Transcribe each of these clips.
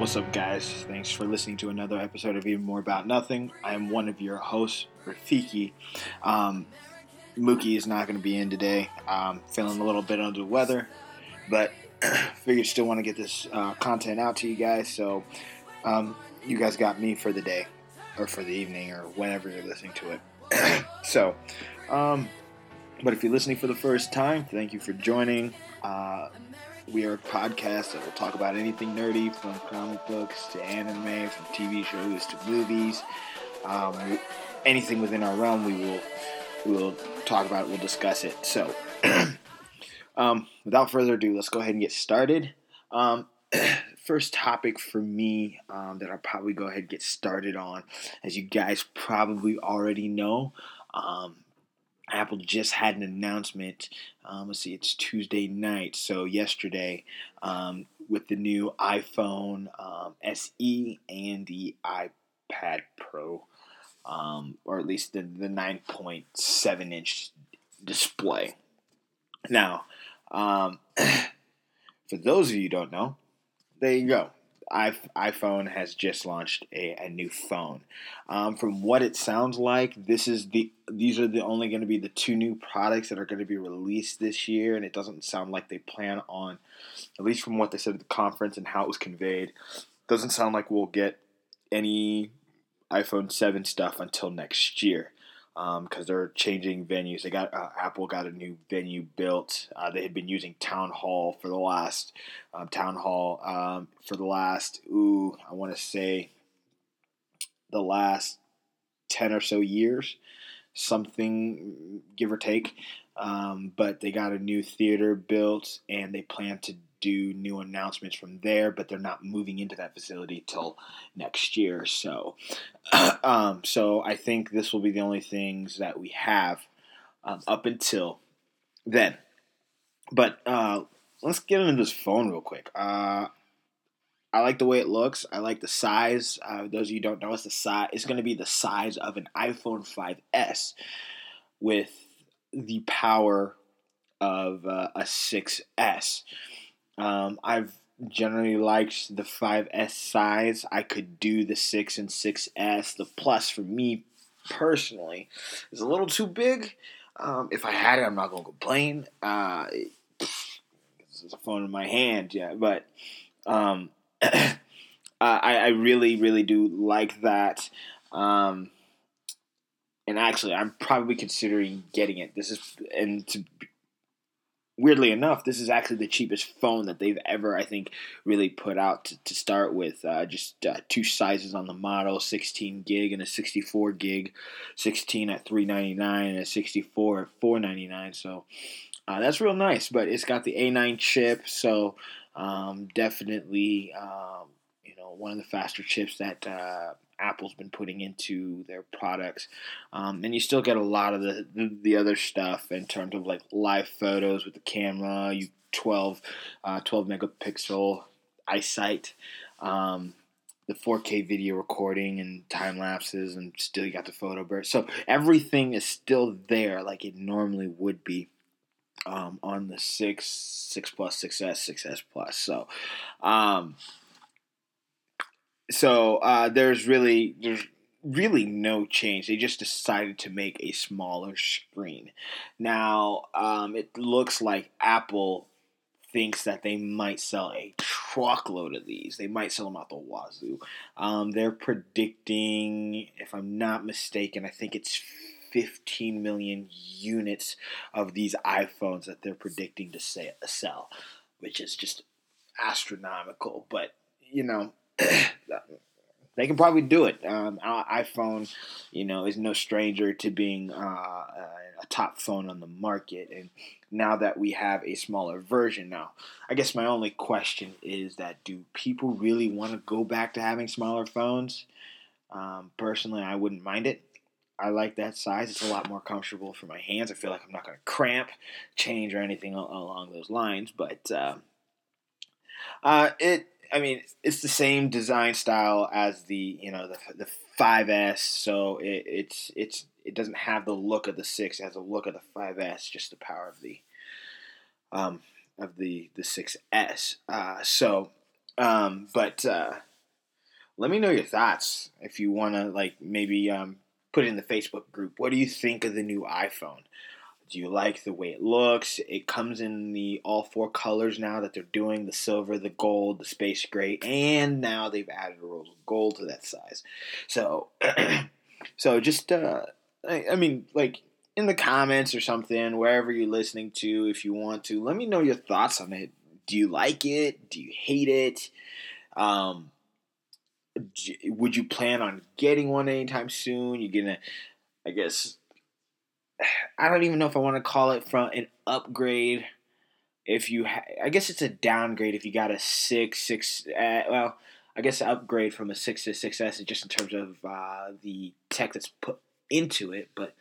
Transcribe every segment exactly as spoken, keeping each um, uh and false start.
What's up, guys? Thanks for listening to another episode of Even More About Nothing. I am one of your hosts, Rafiki. Um, Mookie is not going to be in today. Um, feeling a little bit under the weather, but figured still want to get this uh, content out to you guys. So um, you guys got me for the day, or for the evening, or whenever you're listening to it. so, um, but if you're listening for the first time, thank you for joining. Uh, We are a podcast that will talk about anything nerdy, from comic books to anime, from T V shows to movies, um, anything within our realm. We will, we will talk about it. We'll discuss it. So, um, without further ado, let's go ahead and get started. Um, first topic for me um, that I'll probably go ahead and get started on, as you guys probably already know. Um, Apple just had an announcement, um, let's see, it's Tuesday night, so yesterday, um, with the new iPhone um, S E and the iPad Pro, um, or at least the, the nine point seven inch display. Now, um, for those of you who don't know, there you go. iPhone has just launched a, a new phone. Um, from what it sounds like, this is the these are the only going to be the two new products that are going to be released this year, and it doesn't sound like they plan on, at least from what they said at the conference and how it was conveyed, doesn't sound like we'll get any iPhone seven stuff until next year, because um, they're changing venues. They got uh, Apple got a new venue built. Uh, they had been using Town Hall for the last um, Town Hall um, for the last ooh I want to say the last ten or so years, something give or take. Um, but they got a new theater built, and they plan to do new announcements from there, but they're not moving into that facility till next year. So, um, so I think this will be the only things that we have um, up until then. But uh, let's get into this phone real quick. Uh, I like the way it looks. I like the size. Uh, those of you who don't know, it's the size. It's going to be the size of an iPhone five S with the power of uh, a six S. Um, I've generally liked the five S size. I could do the six and six S. The Plus, for me personally, is a little too big. Um, if I had it, I'm not going to complain. Uh, it's a phone in my hand, yeah. But um, I, I really, really do like that. Um, and actually, I'm probably considering getting it. This is and to. Weirdly enough, this is actually the cheapest phone that they've ever, I think, really put out to, to start with. Uh, just uh, two sizes on the model, sixteen gig and a sixty-four gig, sixteen at three ninety-nine and a sixty-four at four ninety-nine. So uh, that's real nice, but it's got the A nine chip, so um, definitely um, you know, one of the faster chips that uh, Apple's been putting into their products, um, and you still get a lot of the, the the other stuff in terms of like live photos with the camera, you twelve, uh, twelve megapixel eyesight, um, the four K video recording and time lapses, and still you got the photo burst. So everything is still there like it normally would be um, on the six, six plus, six S, six S plus. So. Um, So uh, there's really there's really no change. They just decided to make a smaller screen. Now um, it looks like Apple thinks that they might sell a truckload of these. They might sell them out the wazoo. Um, they're predicting, if I'm not mistaken, I think it's fifteen million units of these iPhones that they're predicting to say, sell, which is just astronomical. But you know. They can probably do it. Um, our iPhone, you know, is no stranger to being uh, a top phone on the market. And now that we have a smaller version now, I guess my only question is that do people really want to go back to having smaller phones? Um, personally, I wouldn't mind it. I like that size. It's a lot more comfortable for my hands. I feel like I'm not going to cramp, change, or anything along those lines. But uh, uh, it... I mean, it's the same design style as the, you know, the the five S, so it, it's it's it doesn't have the look of the six, it has the look of the five S, just the power of the um of the the six S. Uh, so um, but uh, let me know your thoughts if you want to, like, maybe um, put in the Facebook group. What do you think of the new iPhone? Do you like the way it looks? It comes in the all four colors now that they're doing, the silver, the gold, the space gray, and now they've added a roll of gold to that size. So, so just, uh, I, I mean, like, in the comments or something, wherever you're listening to, if you want to, let me know your thoughts on it. Do you like it? Do you hate it? Um, do, would you plan on getting one anytime soon? You're gonna, I guess... I don't even know if I want to call it from an upgrade. If you, ha- I guess it's a downgrade if you got a six, six. Uh, well, I guess an upgrade from a six to six S, just in terms of uh, the tech that's put into it. But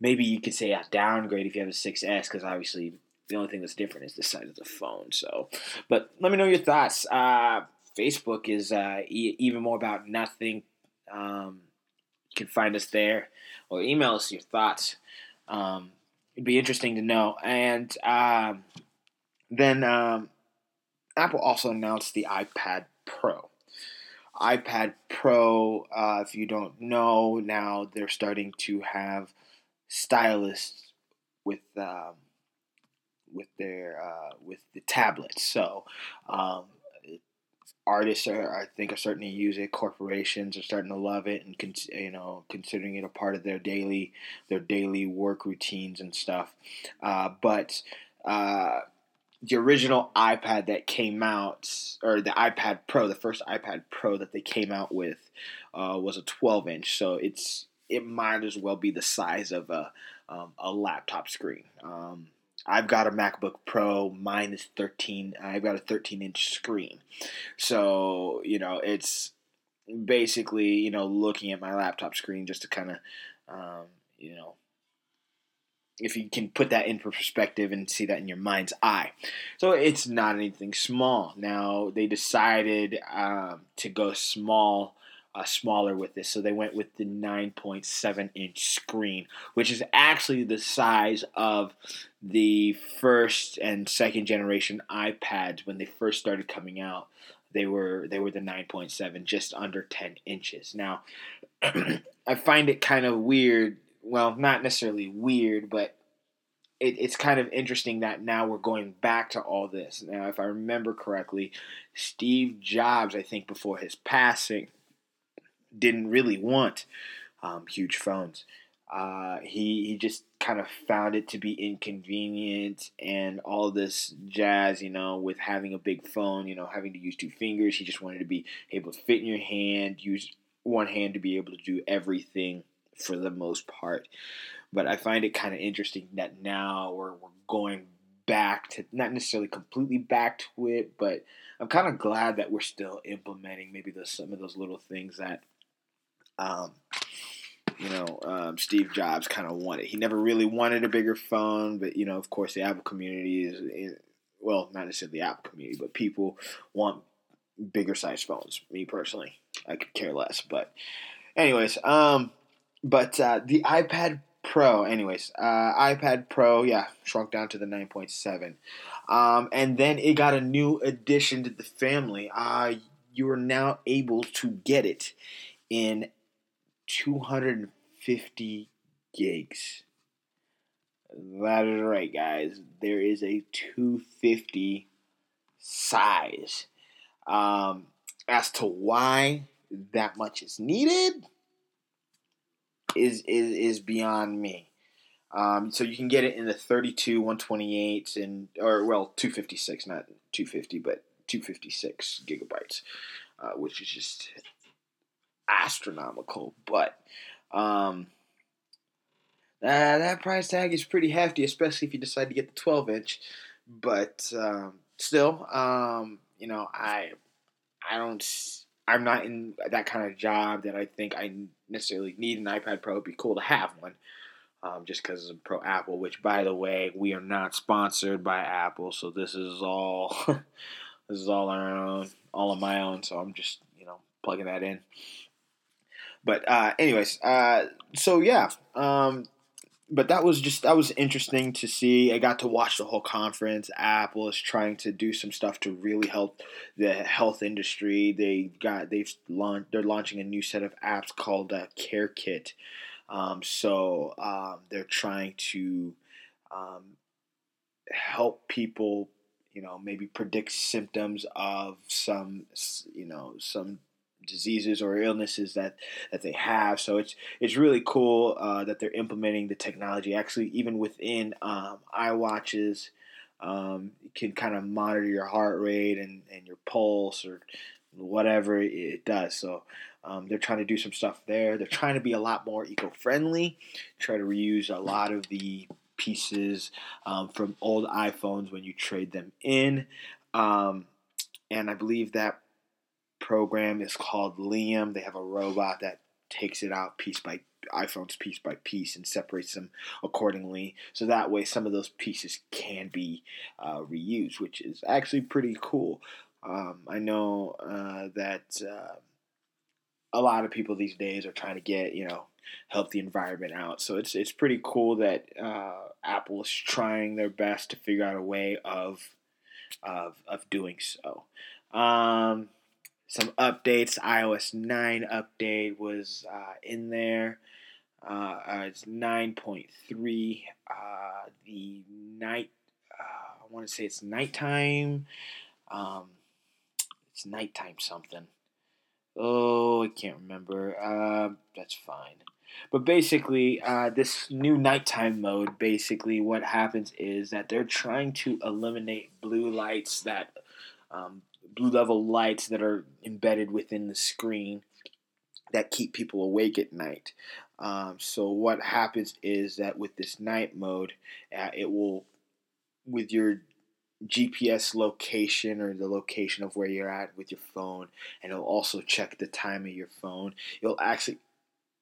maybe you could say a downgrade if you have a six S, because obviously the only thing that's different is the size of the phone. So, but let me know your thoughts. Uh, Facebook is uh, e- even more about nothing. Um, You can find us there, or email us your thoughts. Um, it'd be interesting to know. And um, then um, Apple also announced the iPad Pro. iPad Pro, uh, if you don't know, now they're starting to have stylists with um, with their uh, with the tablets. So. Um, Artists, are, I think, are starting to use it. Corporations are starting to love it, and con- you know, considering it a part of their daily, their daily work routines and stuff. Uh, but uh, the original iPad that came out, or the iPad Pro, the first iPad Pro that they came out with, uh, was a twelve inch. So it's it might as well be the size of a um, a laptop screen. Um, I've got a MacBook Pro. Mine is thirteen. I've got a thirteen inch screen. So, you know, it's basically, you know, looking at my laptop screen just to kind of, um, you know, if you can put that in perspective and see that in your mind's eye. So it's not anything small. Now, they decided um, to go small. Uh, smaller with this, so they went with the nine point seven inch screen, which is actually the size of the first and second generation iPads. When they first started coming out, they were they were the nine point seven, just under ten inches. Now, I find it kind of weird. Well, not necessarily weird, but It, it's kind of interesting that now we're going back to all this. Now, if I remember correctly, Steve Jobs, I think before his passing, didn't really want um, huge phones. Uh, he he just kind of found it to be inconvenient and all this jazz, you know, with having a big phone, you know, having to use two fingers. He just wanted to be able to fit in your hand, use one hand to be able to do everything for the most part. But I find it kind of interesting that now we're, we're going back to, not necessarily completely back to it, but I'm kind of glad that we're still implementing maybe those, some of those little things that Um, you know, um, Steve Jobs kind of wanted. He never really wanted a bigger phone, but, you know, of course, the Apple community is, is well, not necessarily the Apple community, but people want bigger size phones. Me personally, I could care less. But, anyways, um, but uh, the iPad Pro, anyways, uh, iPad Pro, yeah, shrunk down to the nine point seven, um, and then it got a new addition to the family. Uh, you are now able to get it in two hundred fifty gigs. That is right, guys. There is a two hundred fifty size. Um, as to why that much is needed is is, is beyond me. Um, so you can get it in the thirty-two, one twenty-eight, and or well, two fifty-six, not two fifty, but two hundred fifty-six gigabytes, uh, which is just astronomical, but um, uh, that price tag is pretty hefty, especially if you decide to get the twelve inch. But um, still, um, you know, I, I don't, I'm not in that kind of job that I think I necessarily need an iPad Pro. It'd be cool to have one, um, just because I'm pro Apple. Which, by the way, we are not sponsored by Apple, so this is all, this is all our own, all on my own. So I'm just, you know, plugging that in. But uh, anyways, uh, so yeah, um, but that was just that was interesting to see. I got to watch the whole conference. Apple is trying to do some stuff to really help the health industry. They got they've launched they're launching a new set of apps called uh, Care Kit. Um, so um, they're trying to um, help people, you know, maybe predict symptoms of some, you know, some diseases or illnesses that, that they have. So it's it's really cool uh, that they're implementing the technology. Actually, even within um, iWatches, um, you can kind of monitor your heart rate and, and your pulse or whatever it does. So um, they're trying to do some stuff there. They're trying to be a lot more eco-friendly, try to reuse a lot of the pieces um, from old iPhones when you trade them in. Um, and I believe that program is called Liam. They have a robot that takes it out piece by iPhones piece by piece and separates them accordingly. So that way some of those pieces can be uh, reused, which is actually pretty cool. Um, I know uh, that uh, a lot of people these days are trying to get, you know, help the environment out. So it's it's pretty cool that uh, Apple is trying their best to figure out a way of of of doing so. Um, some updates. iOS nine update was uh, in there. Uh, uh, it's nine point three. Uh, the night. Uh, I want to say it's nighttime. Um, it's nighttime something. Oh, I can't remember. Uh, that's fine. But basically, uh, this new nighttime mode, basically what happens is that they're trying to eliminate blue lights that, um, blue level lights that are embedded within the screen that keep people awake at night. Um, so what happens is that with this night mode, uh, it will, with your G P S location or the location of where you're at with your phone, and it'll also check the time of your phone. It'll actually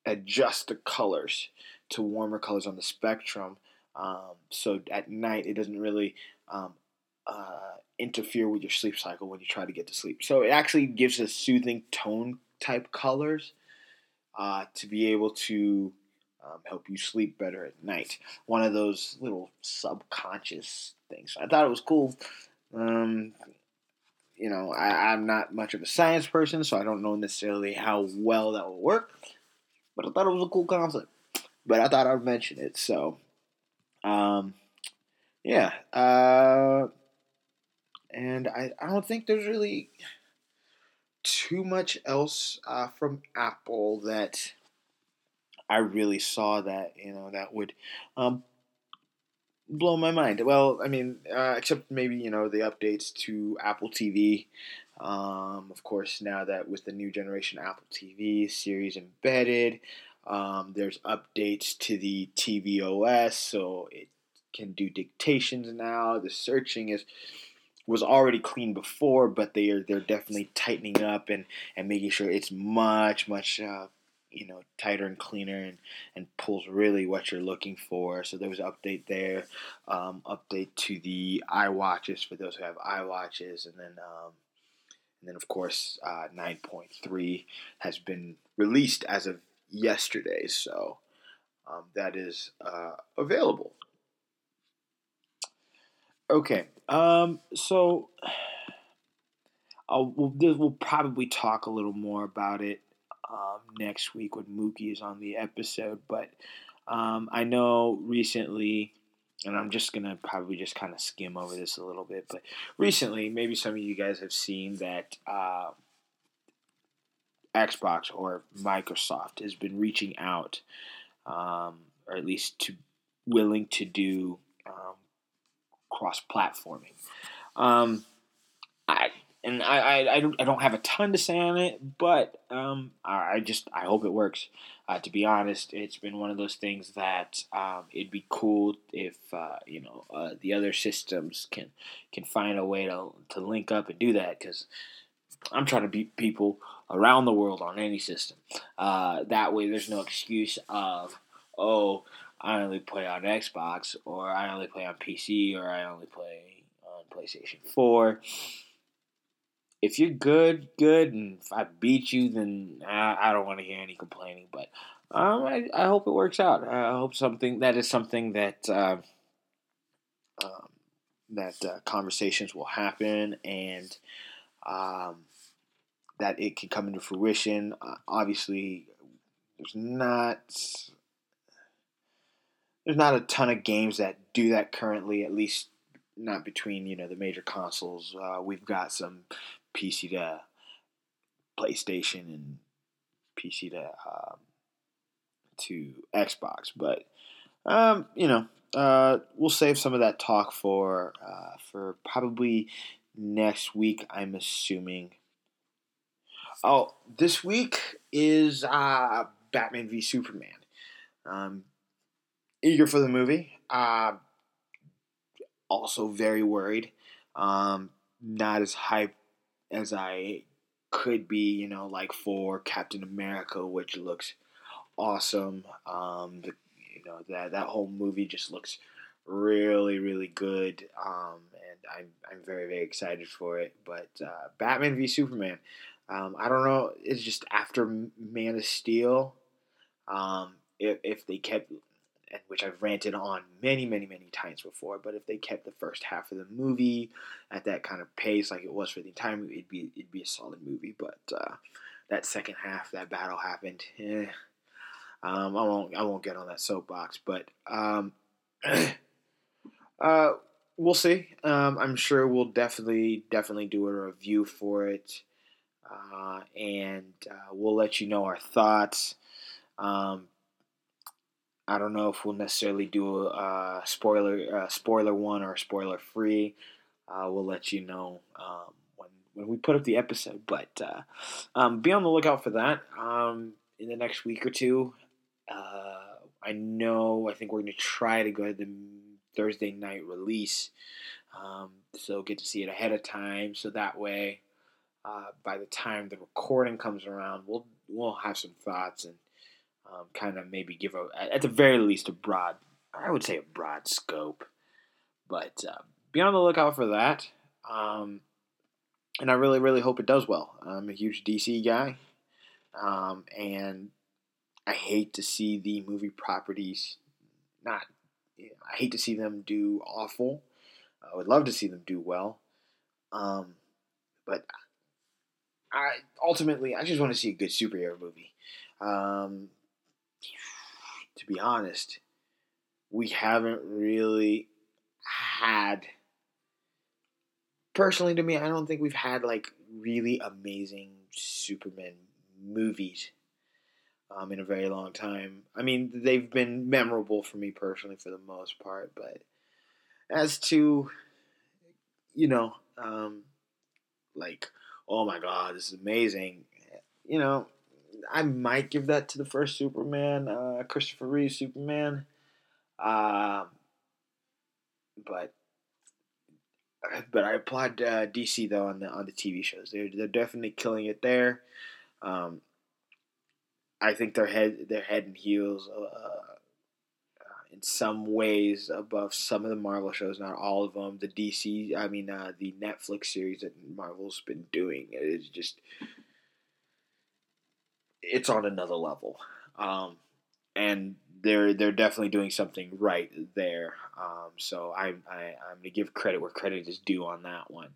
adjust the colors to warmer colors on the spectrum. Um, so at night, it doesn't really um, uh, interfere with your sleep cycle when you try to get to sleep. So it actually gives us soothing tone type colors uh, to be able to um, help you sleep better at night. One of those little subconscious things. I thought it was cool. Um, you know, I, I'm not much of a science person, so I don't know necessarily how well that will work. But I thought it was a cool concept. But I thought I'd mention it. So, um, yeah. Uh, and I, I don't think there's really too much else uh, from Apple that I really saw that, you know, that would um, blow my mind. Well, I mean, uh, except maybe, you know, the updates to Apple T V. Um, of course, now that with the new generation Apple T V series embedded, um, there's updates to the T V O S, so it can do dictations now. The searching is was already clean before, but they are they're definitely tightening up and, and making sure it's much much uh, you know tighter and cleaner and, and pulls really what you're looking for. So there was an update there, um, update to the iWatches for those who have iWatches, and then. Um, And then, of course, uh, nine point three has been released as of yesterday, so um, that is uh, available. Okay, um, so I'll, we'll, we'll probably talk a little more about it um, next week when Mookie is on the episode, but um, I know recently... And I'm just going to probably just kind of skim over this a little bit. But recently, maybe some of you guys have seen that uh, Xbox or Microsoft has been reaching out, um, or at least to willing to do um, cross-platforming. Um, I and I, I, I, don't, I don't have a ton to say on it, but um, I, I just I hope it works. Uh, to be honest, it's been one of those things that um, it'd be cool if uh, you know uh, the other systems can can find a way to to link up and do that, because I'm trying to beat people around the world on any system. Uh, that way, there's no excuse of oh, I only play on Xbox, or I only play on P C, or I only play on PlayStation four. If you're good, good, and if I beat you, then I, I don't want to hear any complaining. But Um, I, I hope it works out. I hope something that is something that uh, um, that uh, conversations will happen, and um, that it can come into fruition. Uh, obviously, there's not there's not a ton of games that do that currently. At least not between you know the major consoles. Uh, we've got some P C to PlayStation and P C to. Um, to Xbox, but um, you know, uh, we'll save some of that talk for uh, for probably next week. I'm assuming. Oh, this week is uh, Batman v. Superman. Um, eager for the movie. Uh, also very worried. Um, not as hyped as I could be. You know, like for Captain America, which looks awesome. Um, the, you know, that, that whole movie just looks really, really good. Um, and I'm, I'm very, very excited for it, but, uh, Batman v. Superman, um, I don't know. It's just after Man of Steel. Um, if, if they kept, which I've ranted on many, many, many times before, but if they kept the first half of the movie at that kind of pace, like it was for the entire movie, it'd be, it'd be a solid movie. But, uh, that second half, that battle happened. Eh. Um, I won't. I won't get on that soapbox, but um, uh, we'll see. Um, I'm sure we'll definitely, definitely do a review for it, uh, and uh, we'll let you know our thoughts. Um, I don't know if we'll necessarily do a, a spoiler, a spoiler one or a spoiler free. Uh, we'll let you know um, when when we put up the episode, but uh, um, be on the lookout for that um, in the next week or two. Uh, I know, I think we're going to try to go to the Thursday night release. Um, so get to see it ahead of time. So that way, uh, by the time the recording comes around, we'll, we'll have some thoughts and, um, kind of maybe give a, at the very least a broad, I would say a broad scope, but, uh, be on the lookout for that. Um, and I really, really hope it does well. I'm a huge D C guy. Um, and, I hate to see the movie properties not, you know, I hate to see them do awful. I would love to see them do well. Um, but I ultimately, I just want to see a good superhero movie. Um, to be honest, we haven't really had, personally to me, I don't think we've had like really amazing Superman movies Um, in a very long time. I mean, they've been memorable for me personally for the most part, but as to, you know, um, like, oh my God, this is amazing. You know, I might give that to the first Superman, uh, Christopher Reeve Superman. Uh, but, but I applaud uh, D C though on the, on the T V shows. They're, they're definitely killing it there. Um, I think they're head, they're head and heels uh, uh, in some ways above some of the Marvel shows, not all of them. The D C, I mean, uh, the Netflix series that Marvel's been doing is just, it's on another level. Um, and they're they're definitely doing something right there. Um, so I, I, I'm going to give credit where credit is due on that one.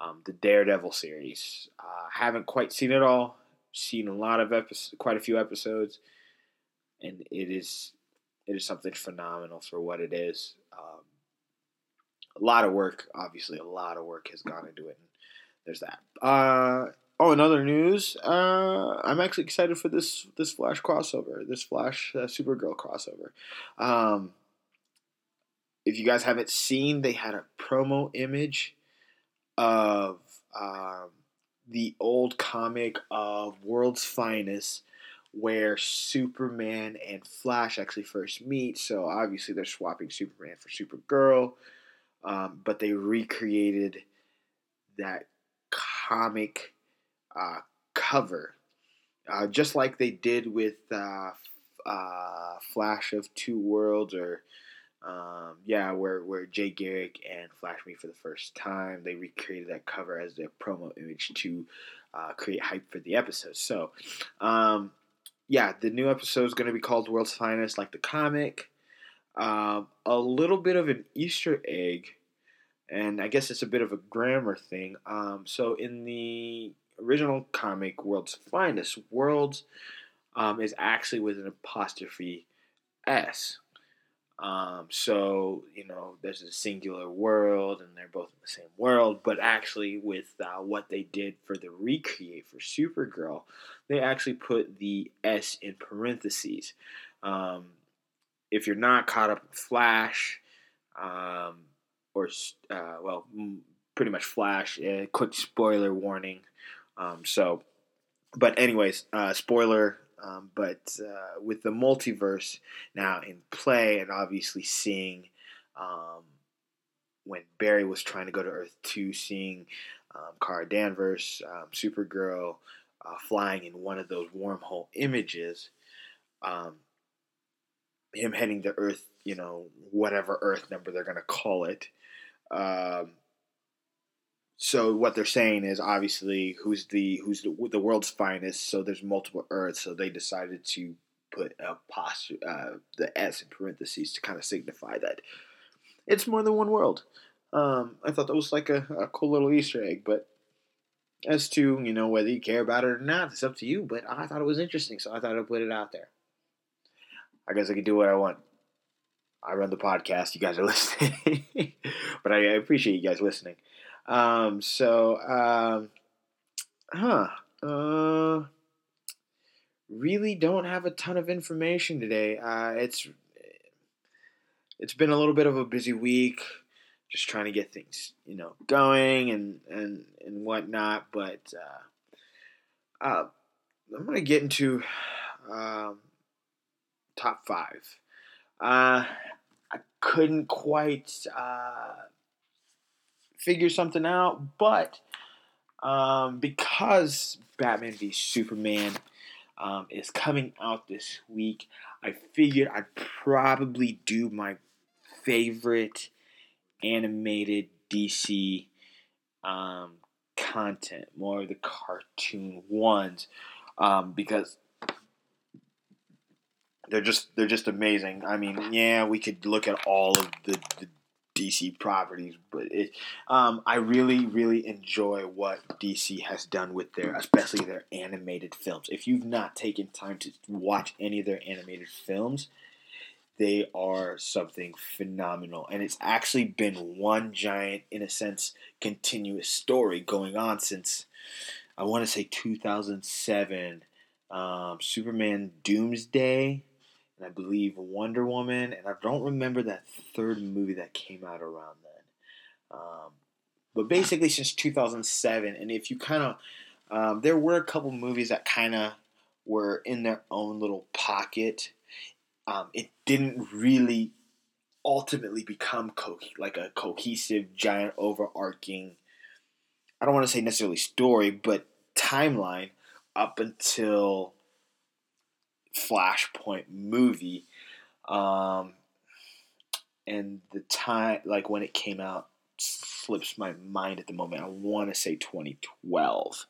Um, the Daredevil series, uh, haven't quite seen it all. Seen a lot of episodes, quite a few episodes, and it is it is something phenomenal for what it is. Um, a lot of work, obviously, a lot of work has gone into it. And there's that. Uh, oh, in other news, uh, I'm actually excited for this this Flash crossover, this Flash uh, Supergirl crossover. Um, if you guys haven't seen, they had a promo image of. Um, the old comic of World's Finest where Superman and Flash actually first meet. So obviously they're swapping Superman for Supergirl. Um, but they recreated that comic uh, cover. Uh, just like they did with uh, uh, Flash of Two Worlds or... Um, yeah, where, where Jay Garrick and Flash meet for the first time. They recreated that cover as their promo image to uh, create hype for the episode. So, um, yeah, the new episode is going to be called World's Finest, like the comic. Um, a little bit of an Easter egg, and I guess it's a bit of a grammar thing. Um, so in the original comic, World's Finest, World's um, is actually with an apostrophe S. Um, so, you know, there's a singular world, and they're both in the same world, but actually with uh, what they did for the recreate for Supergirl, they actually put the S in parentheses. Um, if you're not caught up with Flash, um, or, uh, well, pretty much Flash, uh, quick spoiler warning. Um, so, but anyways, uh, spoiler Um, but uh, with the multiverse now in play, and obviously seeing um, when Barry was trying to go to Earth two, seeing um, Kara Danvers, um, Supergirl, uh, flying in one of those wormhole images, um, him heading to Earth, you know, whatever Earth number they're going to call it. Um, So what they're saying is obviously who's the who's the, the world's finest. So there's multiple Earths. So they decided to put a post, uh, the S in parentheses to kind of signify that it's more than one world. Um, I thought that was like a, a cool little Easter egg. But as to, you know, whether you care about it or not, it's up to you. But I thought it was interesting, so I thought I'd put it out there. I guess I could do what I want. I run the podcast. You guys are listening, but I appreciate you guys listening. Um, so, um, huh, uh, really don't have a ton of information today. Uh, it's, it's been a little bit of a busy week, just trying to get things, you know, going and, and, and whatnot. But, uh, uh, I'm going to get into, um, top five. Uh, I couldn't quite, uh, figure something out, but um, because Batman v. Superman um, is coming out this week, I figured I'd probably do my favorite animated D C um, content, more of the cartoon ones, um, because they're just they're just amazing. I mean, yeah, we could look at all of the, the D C properties, but it, um, I really, really enjoy what D C has done with their, especially their animated films. If you've not taken time to watch any of their animated films, they are something phenomenal. And it's actually been one giant, in a sense, continuous story going on since, I want to say two thousand seven, um, Superman Doomsday, I believe Wonder Woman, and I don't remember that third movie that came out around then. Um, but basically since two thousand seven, and if you kind of, um, there were a couple movies that kind of were in their own little pocket. Um, it didn't really ultimately become co- like a cohesive, giant, overarching, I don't want to say necessarily story, but timeline up until Flashpoint movie, um, and the time, like when it came out, slips my mind at the moment. I want to say twenty twelve.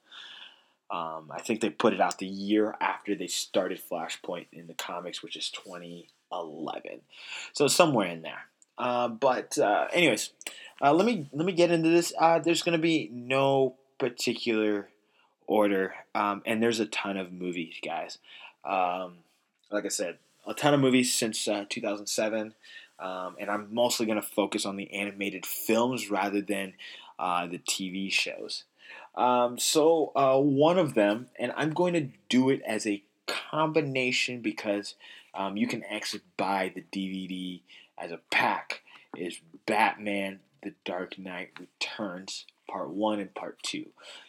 Um, I think they put it out the year after they started Flashpoint in the comics, which is twenty eleven. So somewhere in there. Uh, but uh, anyways, uh, let me let me get into this. Uh, there's going to be no particular order, um, and there's a ton of movies, guys. Um, like I said, a ton of movies since uh, two thousand seven, um, and I'm mostly going to focus on the animated films rather than uh, the T V shows. Um, so uh, one of them, and I'm going to do it as a combination because um, you can actually buy the D V D as a pack, is Batman: The Dark Knight Returns Part one and Part two.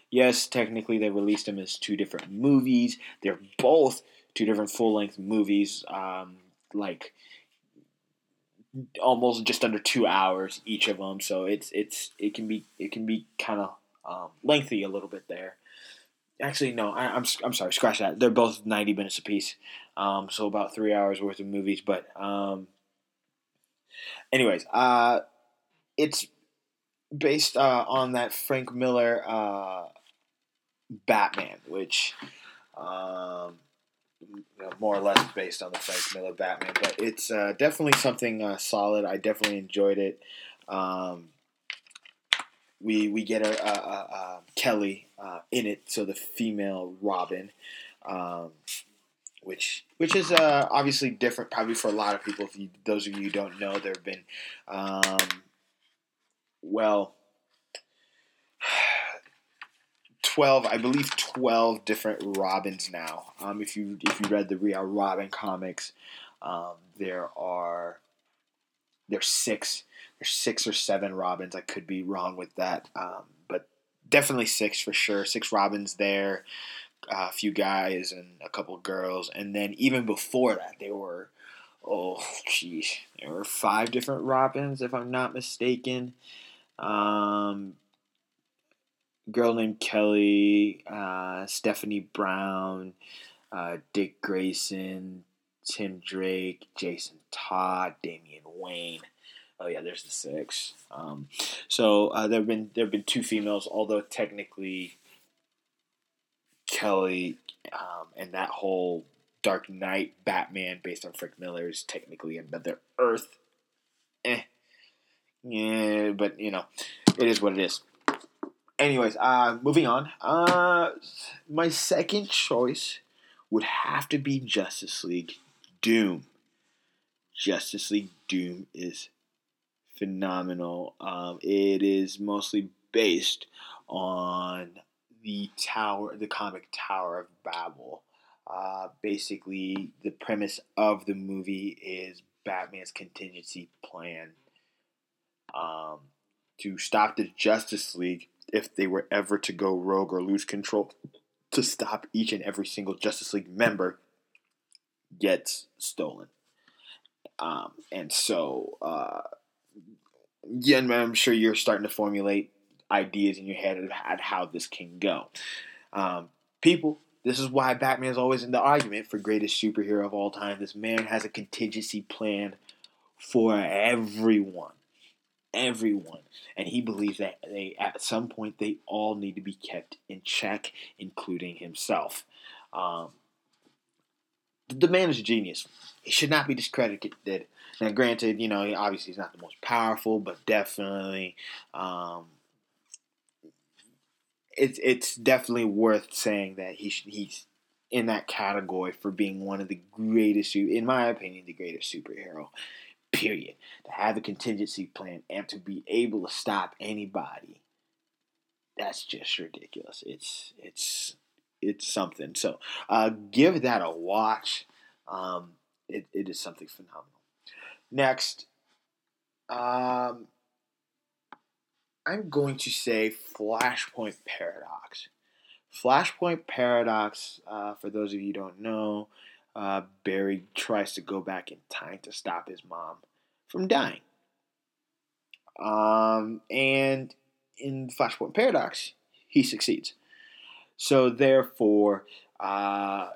Yes, technically they released them as two different movies. They're both two different full-length movies, um, like almost just under two hours each of them. So it's it's it can be it can be kind of um, lengthy a little bit there. Actually, no, I, I'm I'm sorry, scratch that. They're both ninety minutes apiece, um, so about three hours worth of movies. But um, anyways, uh, it's based uh, on that Frank Miller. Uh, Batman, which um, you know, more or less based on the Frank Miller Batman. But it's uh, definitely something uh, solid. I definitely enjoyed it. Um, we we get a, a, a, a Kelly uh, in it, so the female Robin, um, which which is uh, obviously different probably for a lot of people. If you, those of you who don't know, there have been um, well. Twelve, I believe, twelve different Robins now. Um, if you if you read the Real Robin comics, um, there are there's six, there's six or seven Robins. I could be wrong with that, um, but definitely six for sure. Six Robins there, a few guys and a couple girls, and then even before that, there were oh geez, there were five different Robins, if I'm not mistaken. Um. Girl named Kelly, uh, Stephanie Brown, uh, Dick Grayson, Tim Drake, Jason Todd, Damian Wayne. Oh yeah, there's the six. Um, so uh, there've been there've been two females, although technically Kelly um, and that whole Dark Knight Batman based on Frank Miller is technically another Earth. Eh, yeah, but you know, it is what it is. Anyways, uh, moving on. Uh, my second choice would have to be Justice League Doom. Justice League Doom is phenomenal. Um, it is mostly based on the tower, the comic Tower of Babel. Uh, basically, the premise of the movie is Batman's contingency plan um, to stop the Justice League if they were ever to go rogue or lose control, to stop each and every single Justice League member gets stolen. Um, and so, uh, yeah, I'm sure you're starting to formulate ideas in your head at how this can go. Um, people, this is why Batman is always in the argument for greatest superhero of all time. This man has a contingency plan for everyone. Everyone, and he believes that they at some point they all need to be kept in check, including himself. Um, the man is a genius. He should not be discredited. Now, granted, you know, obviously he's not the most powerful, but definitely, um, it's it's definitely worth saying that he should, he's in that category for being one of the greatest, in my opinion, the greatest superhero. Period. To have a contingency plan and to be able to stop anybody, that's just ridiculous. It's it's it's something. So uh, give that a watch. Um, it it is something phenomenal. Next, um, I'm going to say Flashpoint Paradox. Flashpoint Paradox. Uh, for those of you who don't know. Uh, Barry tries to go back in time to stop his mom from dying. Um, and in Flashpoint Paradox, he succeeds. So therefore, uh,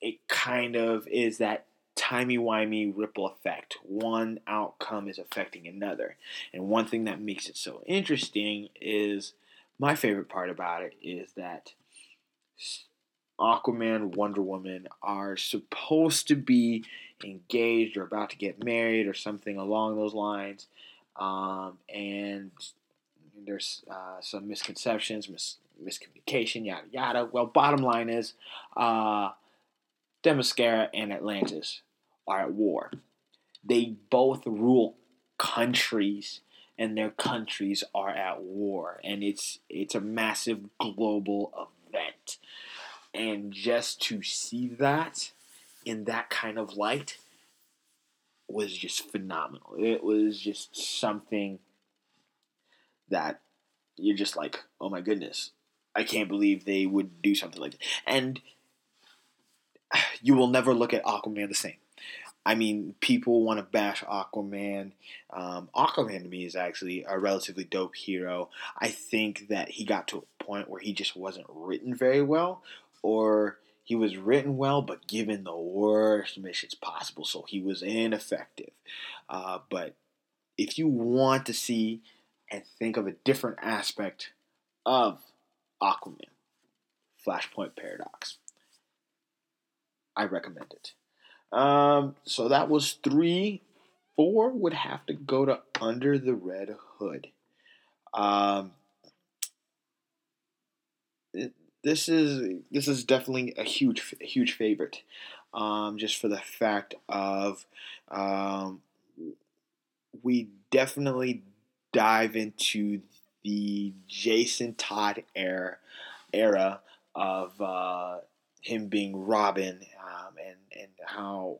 it kind of is that timey-wimey ripple effect. One outcome is affecting another. And one thing that makes it so interesting is, my favorite part about it is that Aquaman, Wonder Woman are supposed to be engaged or about to get married or something along those lines. Um, and there's uh, some misconceptions, mis- miscommunication, yada, yada. Well, bottom line is uh, Themyscira and Atlantis are at war. They both rule countries, and their countries are at war. And it's it's a massive global event. And just to see that in that kind of light was just phenomenal. It was just something that you're just like, oh my goodness, I can't believe they would do something like this. And you will never look at Aquaman the same. I mean, people want to bash Aquaman. Um, Aquaman to me is actually a relatively dope hero. I think that he got to a point where he just wasn't written very well. Or he was written well, but given the worst missions possible, so he was ineffective. Uh, but if you want to see and think of a different aspect of Aquaman, Flashpoint Paradox. I recommend it. Um, so that was three. Four would have to go to Under the Red Hood. Um, it, this is this is definitely a huge huge favorite, um, just for the fact of um, we definitely dive into the Jason Todd era era of uh, him being Robin, um, and and how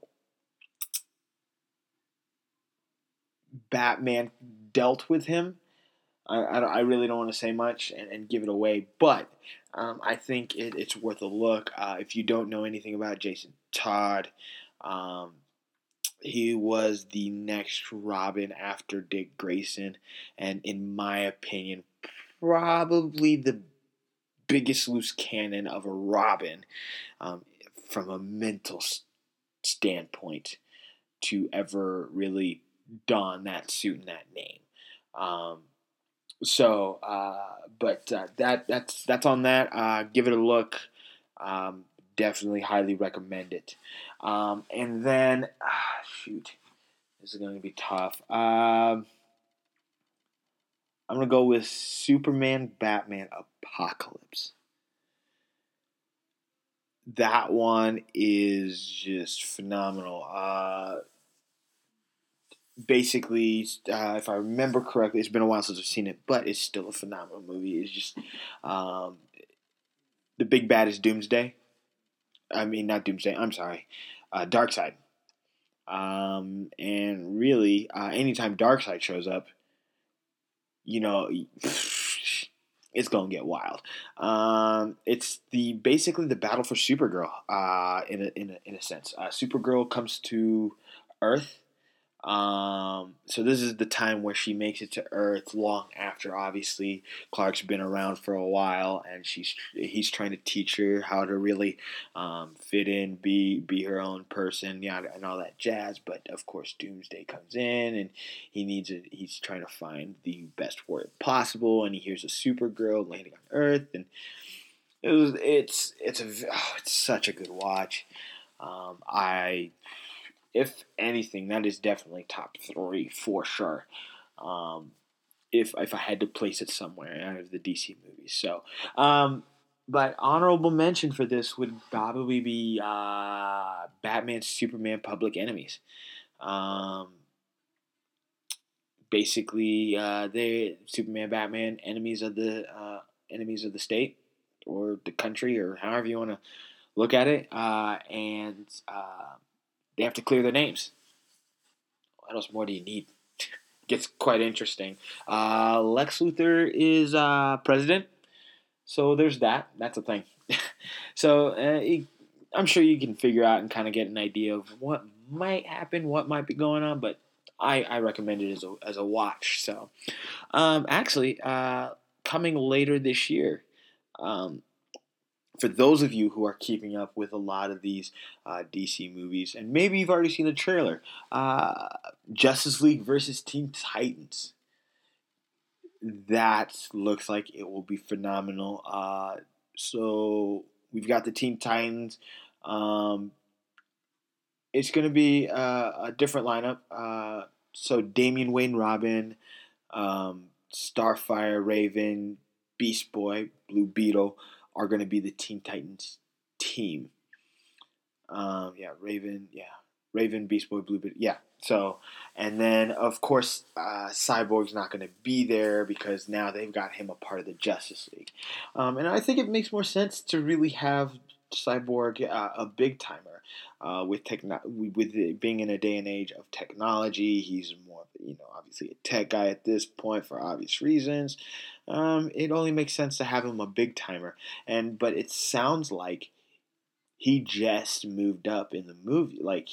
Batman dealt with him. I, I, I really don't want to say much and, and give it away, but um, I think it, it's worth a look. Uh, if you don't know anything about Jason Todd, um, he was the next Robin after Dick Grayson, and in my opinion, probably the biggest loose cannon of a Robin um, from a mental s- standpoint to ever really don that suit and that name. Um, so, uh, but uh, that that's that's on that. Uh, give it a look. Um, definitely highly recommend it. Um, and then, ah, shoot, this is going to be tough. Um, I'm going to go with Superman, Batman, Apocalypse. That one is just phenomenal. Uh, Basically, uh, if I remember correctly, it's been a while since I've seen it, but it's still a phenomenal movie. It's just um, the big bad is Doomsday. I mean, not Doomsday. I'm sorry, uh, Darkseid. Um, and really, uh, anytime Darkseid shows up, you know, it's gonna get wild. Um, it's the basically the battle for Supergirl. Uh, in a in a in a sense, uh, Supergirl comes to Earth. Um, so this is the time where she makes it to Earth long after, obviously, Clark's been around for a while, and she's, he's trying to teach her how to really, um, fit in, be, be her own person, yeah, and all that jazz. But of course, Doomsday comes in, and he needs a, he's trying to find the best word possible, and he hears a Supergirl landing on Earth, and it was, it's, it's a, oh, it's such a good watch. Um, I... If anything, that is definitely top three for sure. Um, if if I had to place it somewhere out of the D C movies, so. Um, but honorable mention for this would probably be uh, Batman, Superman, Public Enemies. Um, basically, uh, they Superman, Batman, enemies of the uh, enemies of the state or the country or however you want to look at it, uh, and. Uh, They have to clear their names. What else more do you need? Gets quite interesting. Uh, Lex Luthor is uh, president. So there's that. That's a thing. so uh, it, I'm sure you can figure out and kind of get an idea of what might happen, what might be going on. But I, I recommend it as a, as a watch. So um, actually, uh, coming later this year, um, for those of you who are keeping up with a lot of these uh, D C movies, and maybe you've already seen the trailer, uh, Justice League versus Teen Titans. That looks like it will be phenomenal. Uh, so we've got the Teen Titans. Um, it's going to be uh, a different lineup. Uh, so Damian Wayne, Robin, um, Starfire, Raven, Beast Boy, Blue Beetle are going to be the Teen Titans team. Um, yeah, Raven, yeah. Raven, Beast Boy, Blue Beetle, yeah. So, and then, of course, uh, Cyborg's not going to be there because now they've got him a part of the Justice League. Um, and I think it makes more sense to really have Cyborg uh, a big-timer. Uh, with techno- with it being in a day and age of technology, he's more, you know, obviously a tech guy at this point for obvious reasons. Um, it only makes sense to have him a big timer, and but it sounds like he just moved up in the movie. Like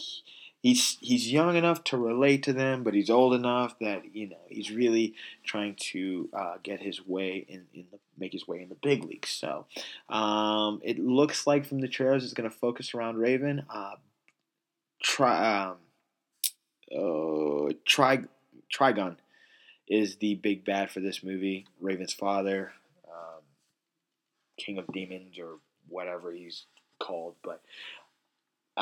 he's he's young enough to relate to them, but he's old enough that you know he's really trying to uh, get his way in, in the make his way in the big leagues. So um, it looks like from the trailers it's going to focus around Raven. Uh, try um, uh, try Trigon is the big bad for this movie. Raven's father, um, King of Demons or whatever he's called. But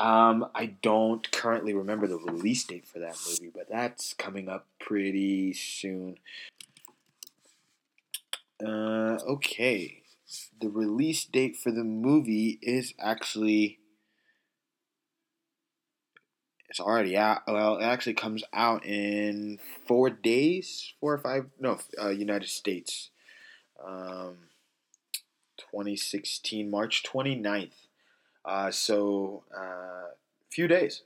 Um, I don't currently remember the release date for that movie, but that's coming up pretty soon. Uh, okay. The release date for the movie is actually... It's already out. Well, it actually comes out in four days, four or five. No, uh, United States, um, twenty sixteen, March twenty-ninth. Uh, so a uh, few days,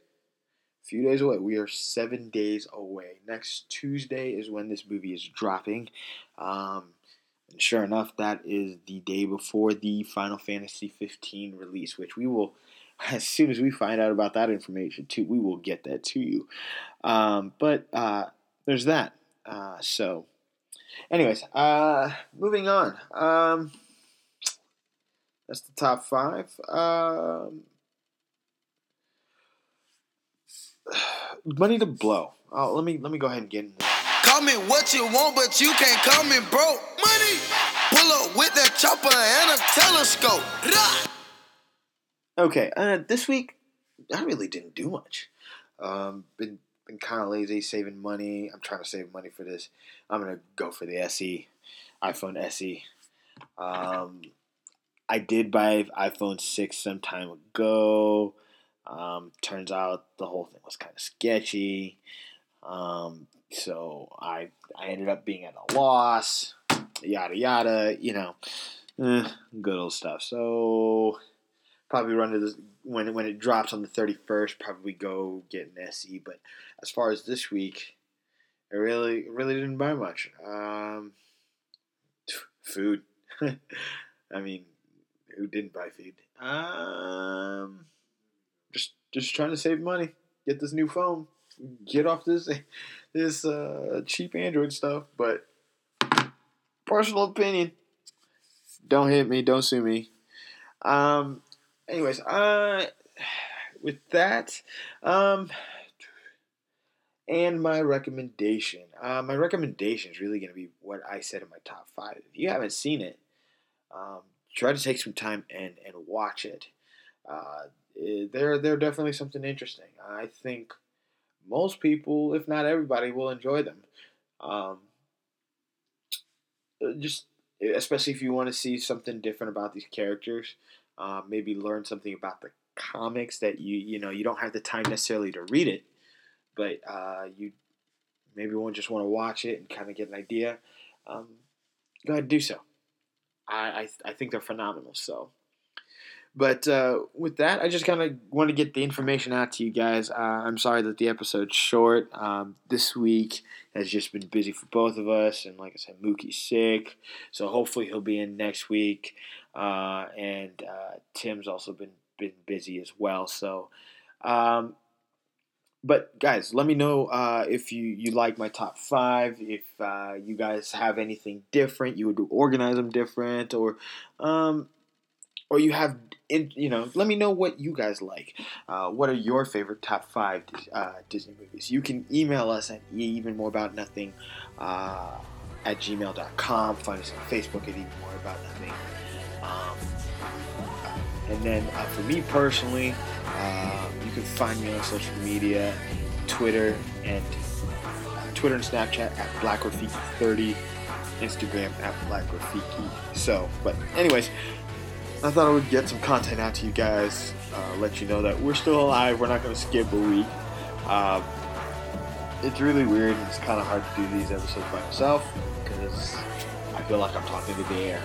a few days away. We are seven days away. Next Tuesday is when this movie is dropping. Um, and sure enough, that is the day before the Final Fantasy fifteen release, which we will. As soon as we find out about that information, too, we will get that to you. Um, but uh, there's that. Uh, so, anyways, uh, moving on. Um, that's the top five. Um, money to blow. Oh, let me let me go ahead and get in there. Call me what you want, but you can't call me broke. Money. Pull up with that chopper and a telescope. Rah! Okay, uh, this week, I really didn't do much. Um, been been kind of lazy, saving money. I'm trying to save money for this. I'm going to go for the S E, iPhone S E. Um, I did buy iPhone six some time ago. Um, turns out the whole thing was kind of sketchy. Um, so I, I ended up being at a loss, yada, yada, you know, eh, good old stuff. So... Probably run to this when when it drops on the thirty-first. Probably go get an S E. But as far as this week, I really really didn't buy much. Um, food. I mean, who didn't buy food? Um, just just trying to save money. Get this new phone. Get off this this uh, cheap Android stuff. But personal opinion. Don't hit me. Don't sue me. Um. Anyways, uh, with that, um, and my recommendation. Uh, my recommendation is really going to be what I said in my top five. If you haven't seen it, um, try to take some time and, and watch it. Uh, they're, they're definitely something interesting. I think most people, if not everybody, will enjoy them. Um, just, especially if you want to see something different about these characters. Uh, maybe learn something about the comics that you you know you don't have the time necessarily to read it, but uh, you maybe won't just want to watch it and kind of get an idea. Um, go ahead and do so. I I, I think they're phenomenal. So, but uh, with that, I just kind of want to get the information out to you guys. Uh, I'm sorry that the episode's short. Um, this week has just been busy for both of us, and like I said, Mookie's sick, so hopefully he'll be in next week. Uh, and uh, Tim's also been been busy as well. So, um, but guys, let me know uh, if you, you like my top five. If uh, you guys have anything different, you would organize them different, or um, or you have in, you know. Let me know what you guys like. Uh, what are your favorite top five uh, Disney movies? You can email us at even more about nothing uh, at gmail dot com. Find us on Facebook at even more about nothing. Um, and then uh, for me personally, uh, you can find me on social media, Twitter and uh, Twitter and Snapchat at Black Rafiki thirty, Instagram at Black Rafiki. So, but anyways, I thought I would get some content out to you guys, uh, let you know that we're still alive. We're not going to skip a week. Uh, it's really weird. It's kind of hard to do these episodes by myself because I feel like I'm talking to the air.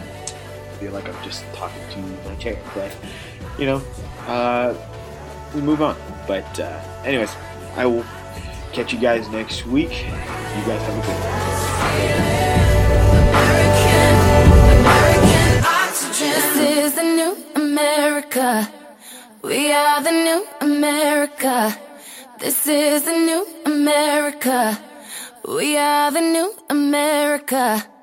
Feel like I'm just talking to my chair, but you know, uh, we move on. But uh, anyways, I will catch you guys next week. You guys have a good one. American, American oxygen. This is the new America. We are the new America. This is the new America. We are the new America.